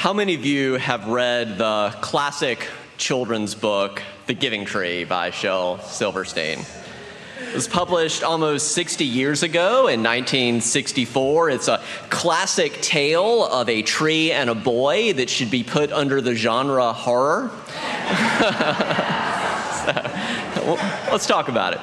How many of you have read the classic children's book, The Giving Tree by Shel Silverstein? It was published almost 60 years ago in 1964. It's a classic tale of a tree and a boy that should be put under the genre horror. So, let's talk about it.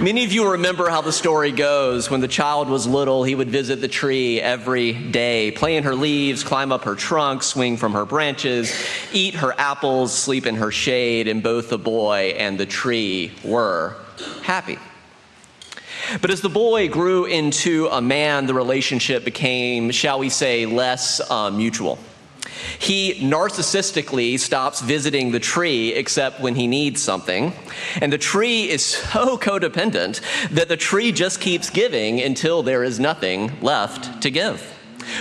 Many of you remember how the story goes. When the child was little, he would visit the tree every day, play in her leaves, climb up her trunk, swing from her branches, eat her apples, sleep in her shade, and both the boy and the tree were happy. But as the boy grew into a man, the relationship became, shall we say, less mutual. He narcissistically stops visiting the tree except when he needs something, and the tree is so codependent that the tree just keeps giving until there is nothing left to give.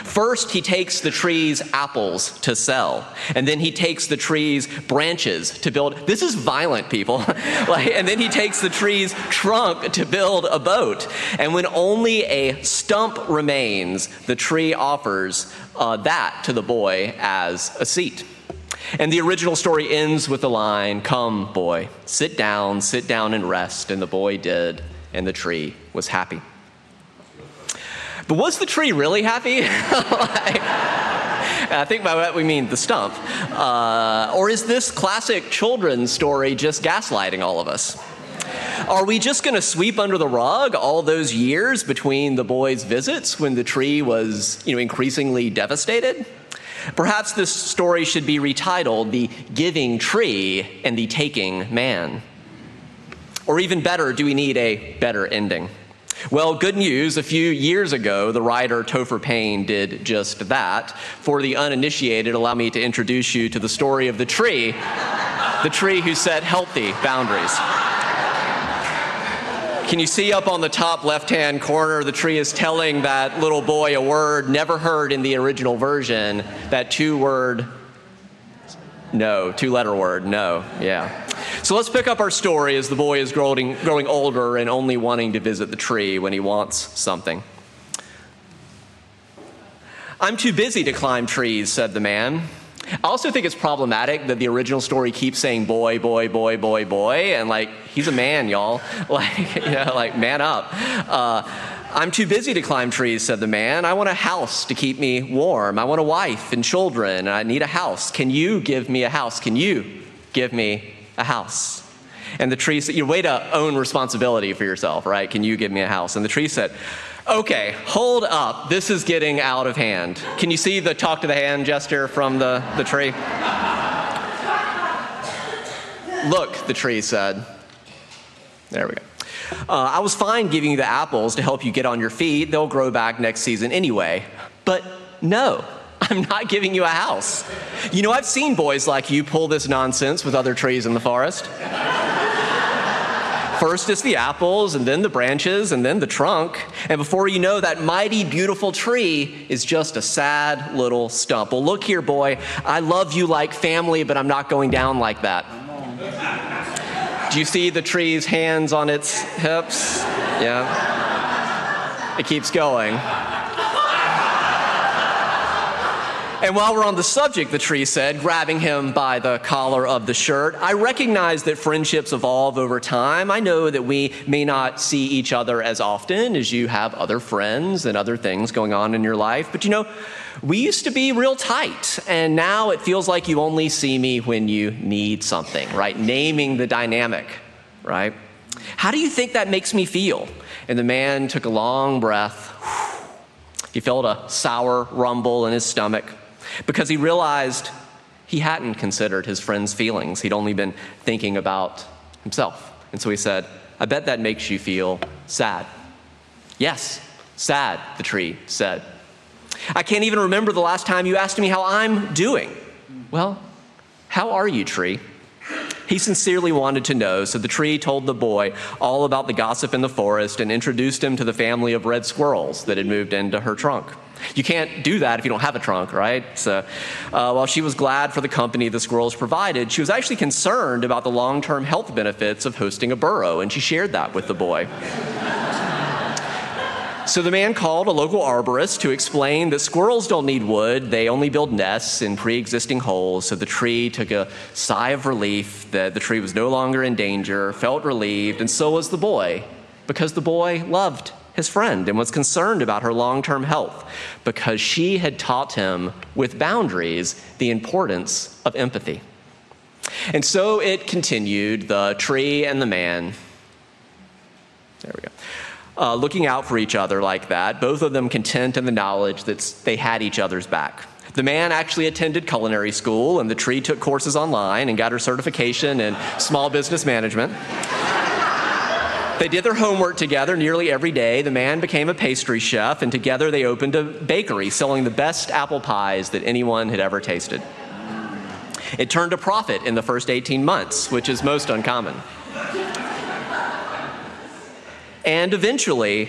First, he takes the tree's apples to sell, and then he takes the tree's branches to build. This is violent, people. And then he takes the tree's trunk to build a boat. And when only a stump remains, the tree offers that to the boy as a seat. And the original story ends with the line, "Come, boy, sit down and rest." And the boy did, and the tree was happy. But was the tree really happy? I think by that we mean the stump. Or is this classic children's story just gaslighting all of us? Are we just going to sweep under the rug all those years between the boy's visits when the tree was, increasingly devastated? Perhaps this story should be retitled The Giving Tree and the Taking Man. Or even better, do we need a better ending? Well, good news, a few years ago, the writer Topher Payne did just that. For the uninitiated, allow me to introduce you to the story of the tree, the tree who set healthy boundaries. Can you see up on the top left-hand corner, the tree is telling that little boy a word never heard in the original version, that two-letter word, no, yeah. So let's pick up our story as the boy is growing older and only wanting to visit the tree when he wants something. "I'm too busy to climb trees," said the man. I also think it's problematic that the original story keeps saying boy, boy, boy, boy, boy, and he's a man, y'all. Man up. "I'm too busy to climb trees," said the man. "I want a house to keep me warm. I want a wife and children. I need a house. Can you give me a house? Can you give me a house?" And the tree said, way to own responsibility for yourself, right? "Can you give me a house?" And the tree said, "Okay, hold up. This is getting out of hand." Can you see the talk to the hand gesture from the tree? "Look," the tree said. There we go. "I was fine giving you the apples to help you get on your feet. They'll grow back next season anyway. But no, I'm not giving you a house. I've seen boys like you pull this nonsense with other trees in the forest. First it's the apples, and then the branches, and then the trunk. And before you know, that mighty, beautiful tree is just a sad little stump. Well, look here, boy. I love you like family, but I'm not going down like that." Do you see the tree's hands on its hips? Yeah. It keeps going. "And while we're on the subject," the tree said, grabbing him by the collar of the shirt, "I recognize that friendships evolve over time. I know that we may not see each other as often as you have other friends and other things going on in your life. But we used to be real tight, and now it feels like you only see me when you need something," right? Naming the dynamic, right? "How do you think that makes me feel?" And the man took a long breath. He felt a sour rumble in his stomach, because he realized he hadn't considered his friend's feelings. He'd only been thinking about himself. And so he said, "I bet that makes you feel sad." "Yes, sad," the tree said. "I can't even remember the last time you asked me how I'm doing." "Well, how are you, tree?" He sincerely wanted to know, so the tree told the boy all about the gossip in the forest and introduced him to the family of red squirrels that had moved into her trunk. You can't do that if you don't have a trunk, right? So while she was glad for the company the squirrels provided, she was actually concerned about the long-term health benefits of hosting a burrow, and she shared that with the boy. So the man called a local arborist to explain that squirrels don't need wood, they only build nests in pre-existing holes. So the tree took a sigh of relief that the tree was no longer in danger, felt relieved, and so was the boy, because the boy loved his friend and was concerned about her long-term health, because she had taught him with boundaries the importance of empathy. And so it continued, the tree and the man. There we go. Looking out for each other like that, both of them content in the knowledge that they had each other's back. The man actually attended culinary school, and the tree took courses online and got her certification in small business management. They did their homework together nearly every day. The man became a pastry chef, and together they opened a bakery selling the best apple pies that anyone had ever tasted. It turned a profit in the first 18 months, which is most uncommon. And eventually,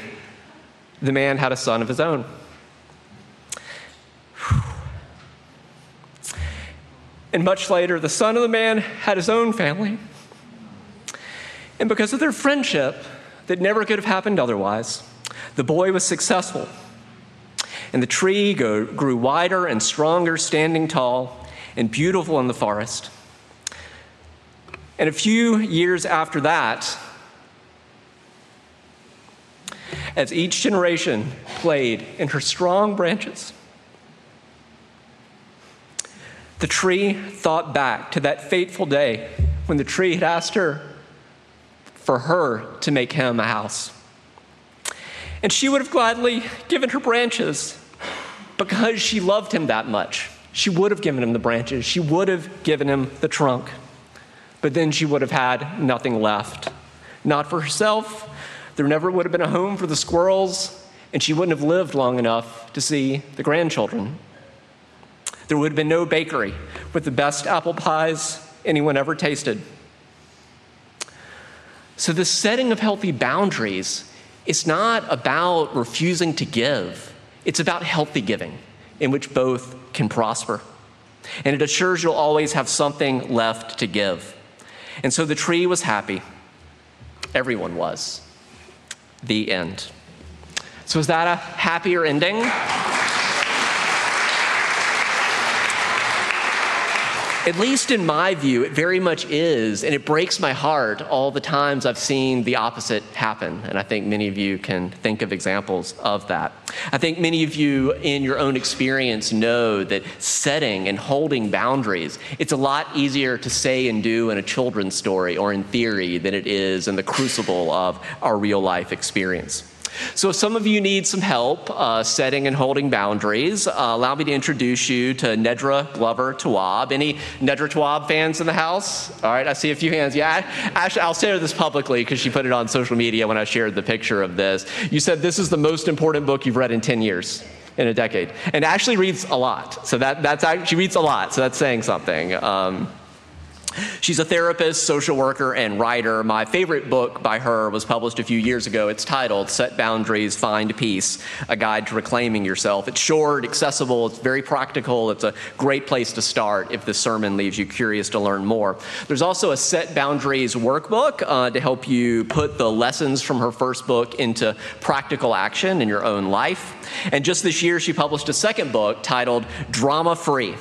the man had a son of his own. And much later, the son of the man had his own family. And because of their friendship that never could have happened otherwise, the boy was successful. And the tree grew wider and stronger, standing tall and beautiful in the forest. And a few years after that, as each generation played in her strong branches, the tree thought back to that fateful day when the tree had asked her for her to make him a house. And she would have gladly given her branches because she loved him that much. She would have given him the branches. She would have given him the trunk. But then she would have had nothing left. Not for herself. There never would have been a home for the squirrels, and she wouldn't have lived long enough to see the grandchildren. There would have been no bakery with the best apple pies anyone ever tasted. So the setting of healthy boundaries is not about refusing to give. It's about healthy giving, in which both can prosper. And it assures you'll always have something left to give. And so the tree was happy. Everyone was. The end. So is that a happier ending? At least in my view, it very much is, and it breaks my heart all the times I've seen the opposite happen, and I think many of you can think of examples of that. I think many of you in your own experience know that setting and holding boundaries, it's a lot easier to say and do in a children's story or in theory than it is in the crucible of our real life experience. So if some of you need some help setting and holding boundaries, allow me to introduce you to Nedra Glover Tawwab. Any Nedra Tawwab fans in the house? All right, I see a few hands. Yeah, Ashley, I'll share this publicly because she put it on social media when I shared the picture of this. You said this is the most important book you've read in 10 years. In a decade. And Ashley reads a lot. So she reads a lot, so that's saying something. She's a therapist, social worker, and writer. My favorite book by her was published a few years ago. It's titled Set Boundaries, Find Peace, A Guide to Reclaiming Yourself. It's short, accessible, it's very practical. It's a great place to start if this sermon leaves you curious to learn more. There's also a Set Boundaries workbook to help you put the lessons from her first book into practical action in your own life. And just this year, she published a second book titled Drama Free.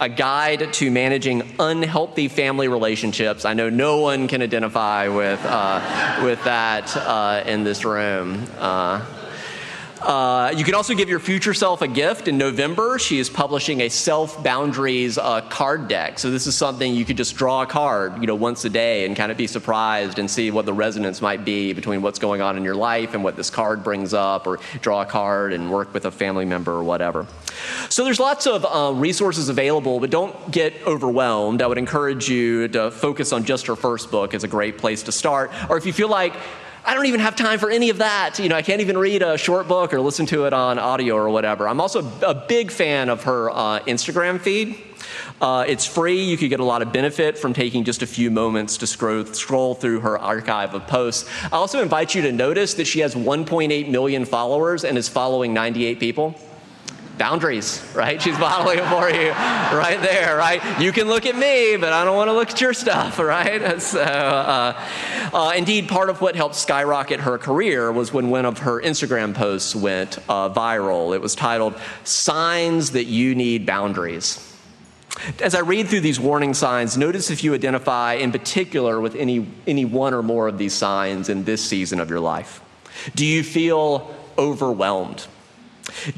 A guide to managing unhealthy family relationships. I know no one can identify with that in this room. You can also give your future self a gift. In November, she is publishing a self-boundaries card deck. So this is something you could just draw a card, once a day and kind of be surprised and see what the resonance might be between what's going on in your life and what this card brings up, or draw a card and work with a family member or whatever. So there's lots of resources available, but don't get overwhelmed. I would encourage you to focus on just her first book. It's a great place to start. Or if you feel like, I don't even have time for any of that. I can't even read a short book or listen to it on audio or whatever. I'm also a big fan of her Instagram feed. It's free. You could get a lot of benefit from taking just a few moments to scroll through her archive of posts. I also invite you to notice that she has 1.8 million followers and is following 98 people. boundaries, right? She's modeling it for you right there, right? You can look at me, but I don't want to look at your stuff, right? So, indeed, part of what helped skyrocket her career was when one of her Instagram posts went viral. It was titled, "Signs That You Need Boundaries." As I read through these warning signs, notice if you identify in particular with any one or more of these signs in this season of your life. Do you feel overwhelmed?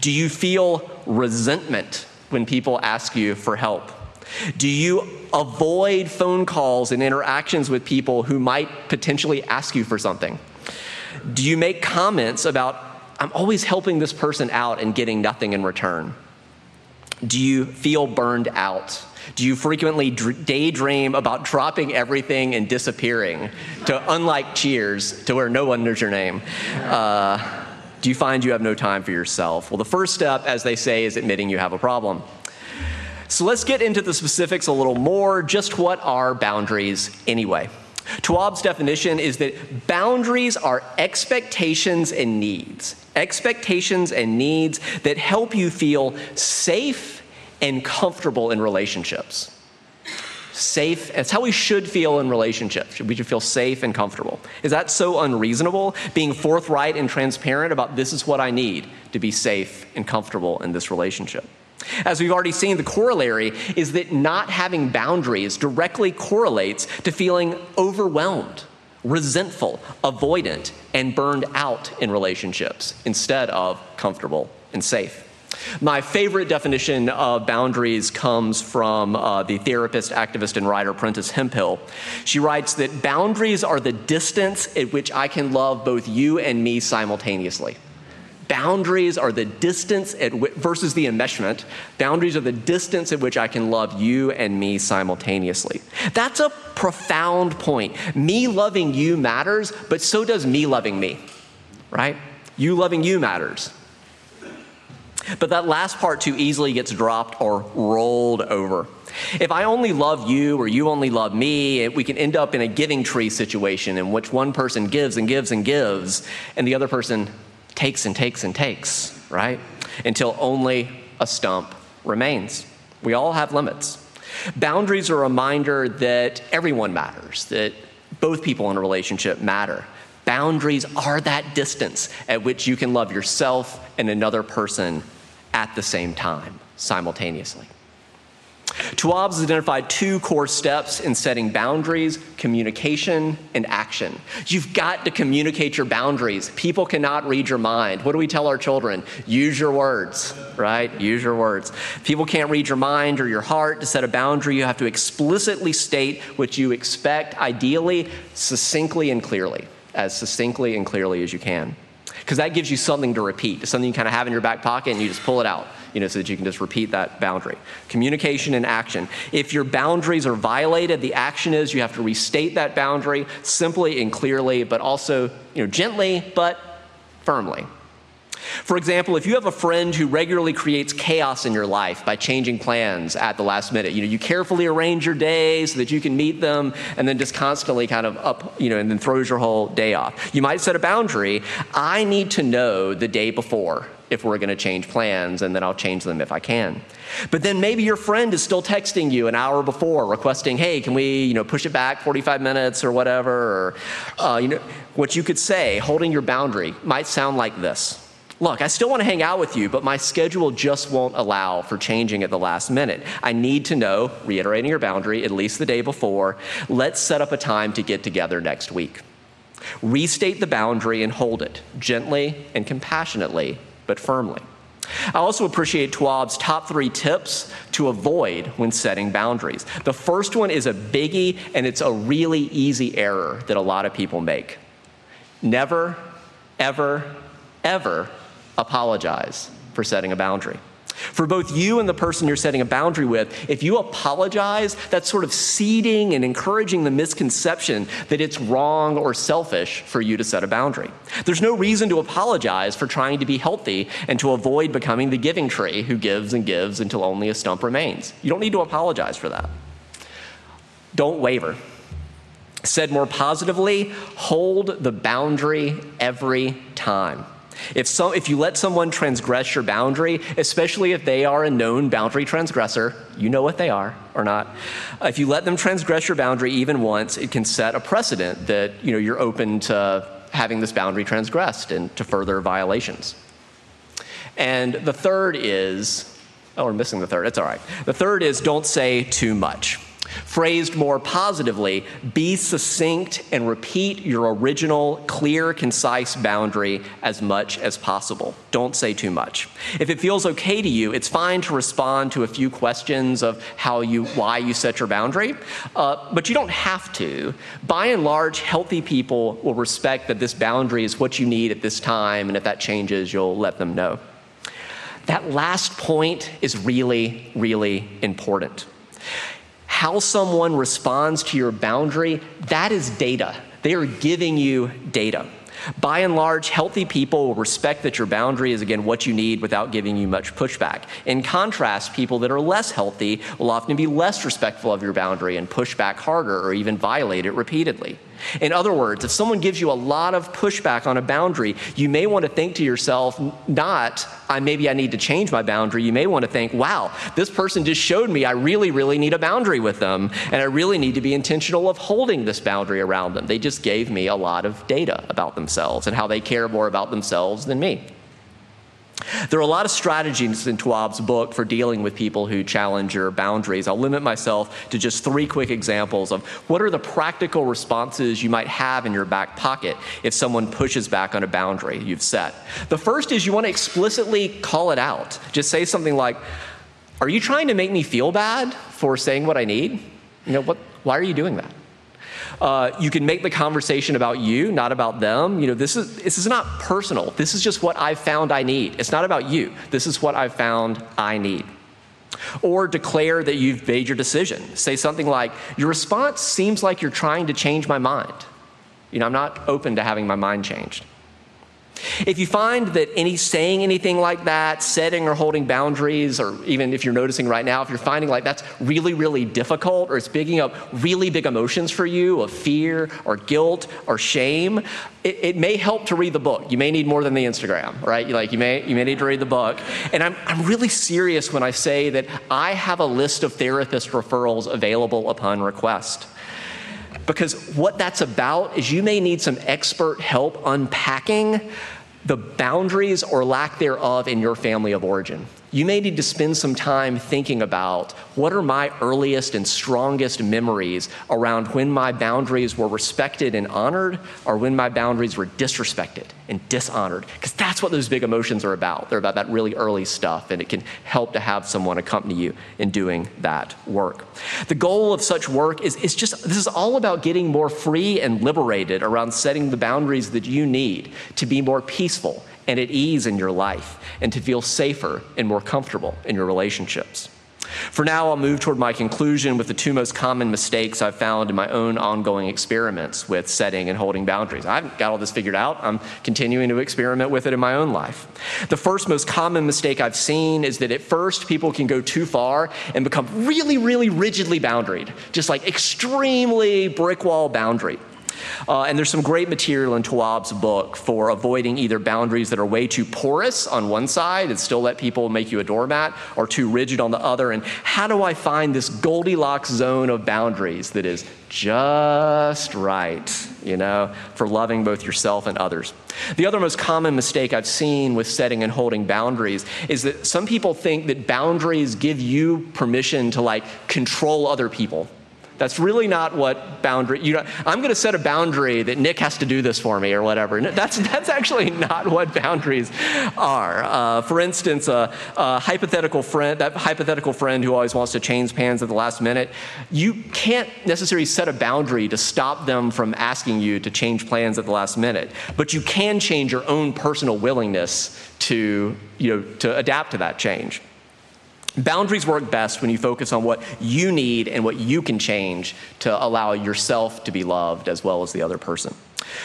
Do you feel resentment when people ask you for help? Do you avoid phone calls and interactions with people who might potentially ask you for something? Do you make comments about, "I'm always helping this person out and getting nothing in return"? Do you feel burned out? Do you frequently daydream about dropping everything and disappearing, to unlike Cheers, to where no one knows your name? Do you find you have no time for yourself? Well, the first step, as they say, is admitting you have a problem. So let's get into the specifics a little more. Just what are boundaries anyway? Tawwab's definition is that boundaries are expectations and needs that help you feel safe and comfortable in relationships. Safe, that's how we should feel in relationships. We should feel safe and comfortable. Is that so unreasonable? Being forthright and transparent about this is what I need to be safe and comfortable in this relationship. As we've already seen, the corollary is that not having boundaries directly correlates to feeling overwhelmed, resentful, avoidant, and burned out in relationships instead of comfortable and safe. My favorite definition of boundaries comes from the therapist, activist, and writer Prentice Hemphill. She writes that boundaries are the distance at which I can love both you and me simultaneously. Boundaries are the distance at versus the enmeshment. Boundaries are the distance at which I can love you and me simultaneously. That's a profound point. Me loving you matters, but so does me loving me, right? You loving you matters. But that last part too easily gets dropped or rolled over. If I only love you or you only love me, we can end up in a giving tree situation in which one person gives and gives and gives, and the other person takes and takes and takes, right? Until only a stump remains. We all have limits. Boundaries are a reminder that everyone matters, that both people in a relationship matter. Boundaries are that distance at which you can love yourself and another person at the same time, simultaneously. Tawwab has identified two core steps in setting boundaries: communication and action. You've got to communicate your boundaries. People cannot read your mind. What do we tell our children? Use your words, right? Use your words. People can't read your mind or your heart. To set a boundary, you have to explicitly state what you expect, ideally, succinctly and clearly, as succinctly and clearly as you can. Because that gives you something to repeat, something you kind of have in your back pocket and you just pull it out, so that you can just repeat that boundary. Communication and action. If your boundaries are violated, the action is you have to restate that boundary simply and clearly, but also, gently but firmly. For example, if you have a friend who regularly creates chaos in your life by changing plans at the last minute, you carefully arrange your day so that you can meet them, and then just constantly kind of up, and then throws your whole day off. You might set a boundary. I need to know the day before if we're going to change plans, and then I'll change them if I can. But then maybe your friend is still texting you an hour before requesting, hey, can we, push it back 45 minutes or whatever? Or, what you could say, holding your boundary, might sound like this. Look, I still want to hang out with you, but my schedule just won't allow for changing at the last minute. I need to know, reiterating your boundary, at least the day before. Let's set up a time to get together next week. Restate the boundary and hold it gently and compassionately, but firmly. I also appreciate Tawwab's top 3 tips to avoid when setting boundaries. The first one is a biggie, and it's a really easy error that a lot of people make. Never, ever, ever apologize for setting a boundary. For both you and the person you're setting a boundary with, if you apologize, that's sort of seeding and encouraging the misconception that it's wrong or selfish for you to set a boundary. There's no reason to apologize for trying to be healthy and to avoid becoming the giving tree who gives and gives until only a stump remains. You don't need to apologize for that. Don't waver. Said more positively, hold the boundary every time. If you let someone transgress your boundary, especially if they are a known boundary transgressor, you know what they are or not. If you let them transgress your boundary even once, it can set a precedent that you're open to having this boundary transgressed and to further violations. And the third is, oh, we're missing the third, it's all right. The third is don't say too much. Phrased more positively, be succinct and repeat your original, clear, concise boundary as much as possible. Don't say too much. If it feels okay to you, it's fine to respond to a few questions of why you set your boundary, but you don't have to. By and large, healthy people will respect that this boundary is what you need at this time, and if that changes, you'll let them know. That last point is really, really important. How someone responds to your boundary, that is data. They are giving you data. By and large, healthy people will respect that your boundary is, again, what you need without giving you much pushback. In contrast, people that are less healthy will often be less respectful of your boundary and push back harder or even violate it repeatedly. In other words, if someone gives you a lot of pushback on a boundary, you may want to think to yourself, not, maybe I need to change my boundary. You may want to think, wow, this person just showed me I really, really need a boundary with them, and I really need to be intentional of holding this boundary around them. They just gave me a lot of data about themselves and how they care more about themselves than me. There are a lot of strategies in Tawwab's book for dealing with people who challenge your boundaries. I'll limit myself to just three quick examples of what are the practical responses you might have in your back pocket if someone pushes back on a boundary you've set. The first is you want to explicitly call it out. Just say something like, are you trying to make me feel bad for saying what I need? Why are you doing that? You can make the conversation about you, not about them. This is not personal. This is just what I've found I need. It's not about you. This is what I've found I need. Or declare that you've made your decision. Say something like, your response seems like you're trying to change my mind. I'm not open to having my mind changed. If you find that saying anything like that, setting or holding boundaries, or even if you're noticing right now, if you're finding like that's really, really difficult, or it's picking up really big emotions for you of fear or guilt or shame, it may help to read the book. You may need more than the Instagram, right? You may need to read the book. And I'm really serious when I say that I have a list of therapist referrals available upon request. Because what that's about is you may need some expert help unpacking the boundaries or lack thereof in your family of origin. You may need to spend some time thinking about what are my earliest and strongest memories around when my boundaries were respected and honored or when my boundaries were disrespected and dishonored. Because that's what those big emotions are about. They're about that really early stuff, and it can help to have someone accompany you in doing that work. The goal of such work this is all about getting more free and liberated around setting the boundaries that you need to be more peaceful and at ease in your life, and to feel safer and more comfortable in your relationships. For now, I'll move toward my conclusion with the two most common mistakes I've found in my own ongoing experiments with setting and holding boundaries. I haven't got all this figured out. I'm continuing to experiment with it in my own life. The first most common mistake I've seen is that at first, people can go too far and become really, really rigidly boundaried, just like extremely brick wall boundary. And there's some great material in Tawwab's book for avoiding either boundaries that are way too porous on one side and still let people make you a doormat, or too rigid on the other. And how do I find this Goldilocks zone of boundaries that is just right, for loving both yourself and others? The other most common mistake I've seen with setting and holding boundaries is that some people think that boundaries give you permission to control other people. That's really not what I'm going to set a boundary that Nick has to do this for me or whatever. That's actually not what boundaries are. For instance, that hypothetical friend who always wants to change plans at the last minute, you can't necessarily set a boundary to stop them from asking you to change plans at the last minute, but you can change your own personal willingness to adapt to that change. Boundaries work best when you focus on what you need and what you can change to allow yourself to be loved as well as the other person.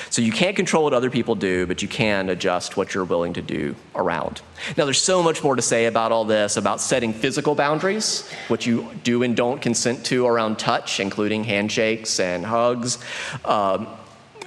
So you can't control what other people do, but you can adjust what you're willing to do around. Now, there's so much more to say about all this, about setting physical boundaries, what you do and don't consent to around touch, including handshakes and hugs.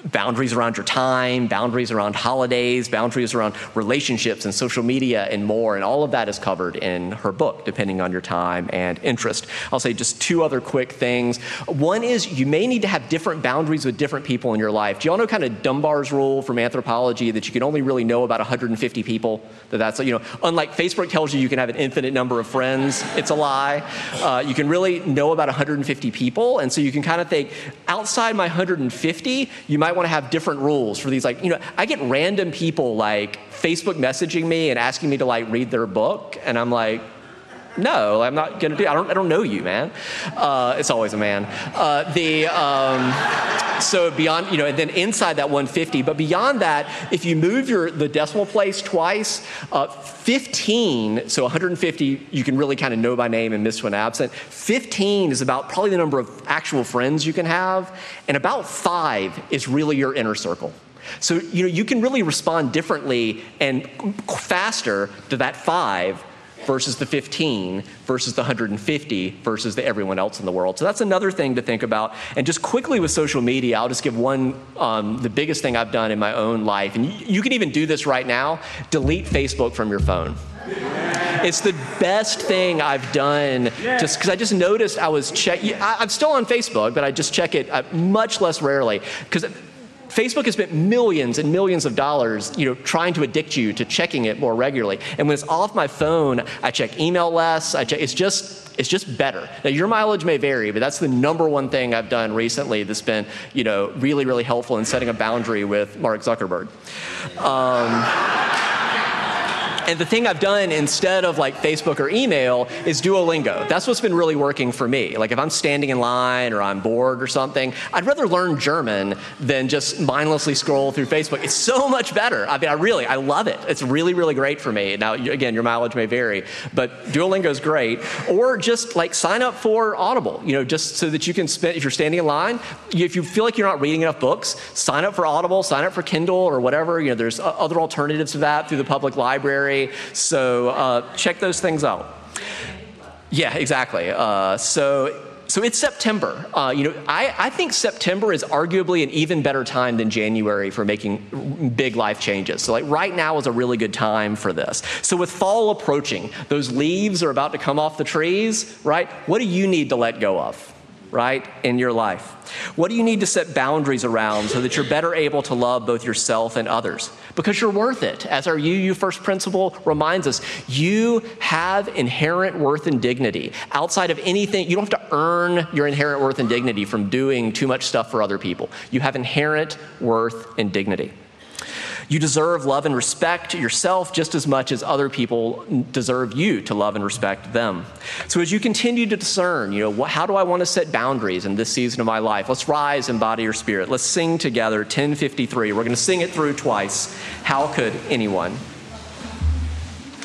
boundaries around your time, boundaries around holidays, boundaries around relationships and social media and more, and all of that is covered in her book, depending on your time and interest. I'll say just two other quick things. One is you may need to have different boundaries with different people in your life. Do you all know kind of Dunbar's rule from anthropology that you can only really know about 150 people? That's, you know, unlike Facebook tells you you can have an infinite number of friends, it's a lie. You can really know about 150 people, and so you can kind of think, outside my 150, you might want to have different rules for these, like, you know, I get random people like Facebook messaging me and asking me to like read their book, and I'm like, no, I'm not gonna do it. I don't know you, man. It's always a man. So beyond, you know, and then inside that 150, but beyond that, if you move the decimal place twice, 15, so 150, you can really kind of know by name and miss when absent. 15 is about probably the number of actual friends you can have, and about 5 is really your inner circle. So, you know, you can really respond differently and faster to that 5 versus the 15, versus the 150, versus the everyone else in the world. So that's another thing to think about. And just quickly with social media, I'll just give one, the biggest thing I've done in my own life, and you can even do this right now, delete Facebook from your phone. It's the best thing I've done, just because I just noticed I was checking, I'm still on Facebook, but I just check it much less rarely, because Facebook has spent millions and millions of dollars, you know, trying to addict you to checking it more regularly. And when it's off my phone, I check email less. It's just better. Now, your mileage may vary, but that's the number one thing I've done recently that's been, you know, really, really helpful in setting a boundary with Mark Zuckerberg. And the thing I've done instead of like Facebook or email is Duolingo. That's what's been really working for me. Like if I'm standing in line or I'm bored or something, I'd rather learn German than just mindlessly scroll through Facebook. It's so much better. I mean, I love it. It's really, really great for me. Now, again, your mileage may vary, but Duolingo is great. Or just like sign up for Audible, you know, just so that you can spend, if you're standing in line, if you feel like you're not reading enough books, sign up for Audible, sign up for Kindle or whatever. You know, there's other alternatives to that through the public library. So check those things out. Yeah, exactly. So it's September. You know, I think September is arguably an even better time than January for making big life changes. So like right now is a really good time for this. So with fall approaching, those leaves are about to come off the trees, right? What do you need to let go of, right, in your life? What do you need to set boundaries around so that you're better able to love both yourself and others? Because you're worth it. As our you first principle reminds us, you have inherent worth and dignity. Outside of anything, you don't have to earn your inherent worth and dignity from doing too much stuff for other people. You have inherent worth and dignity. You deserve love and respect yourself just as much as other people deserve you to love and respect them. So as you continue to discern, you know, how do I want to set boundaries in this season of my life? Let's rise in body or spirit. Let's sing together 10:53. We're going to sing it through twice. How could anyone?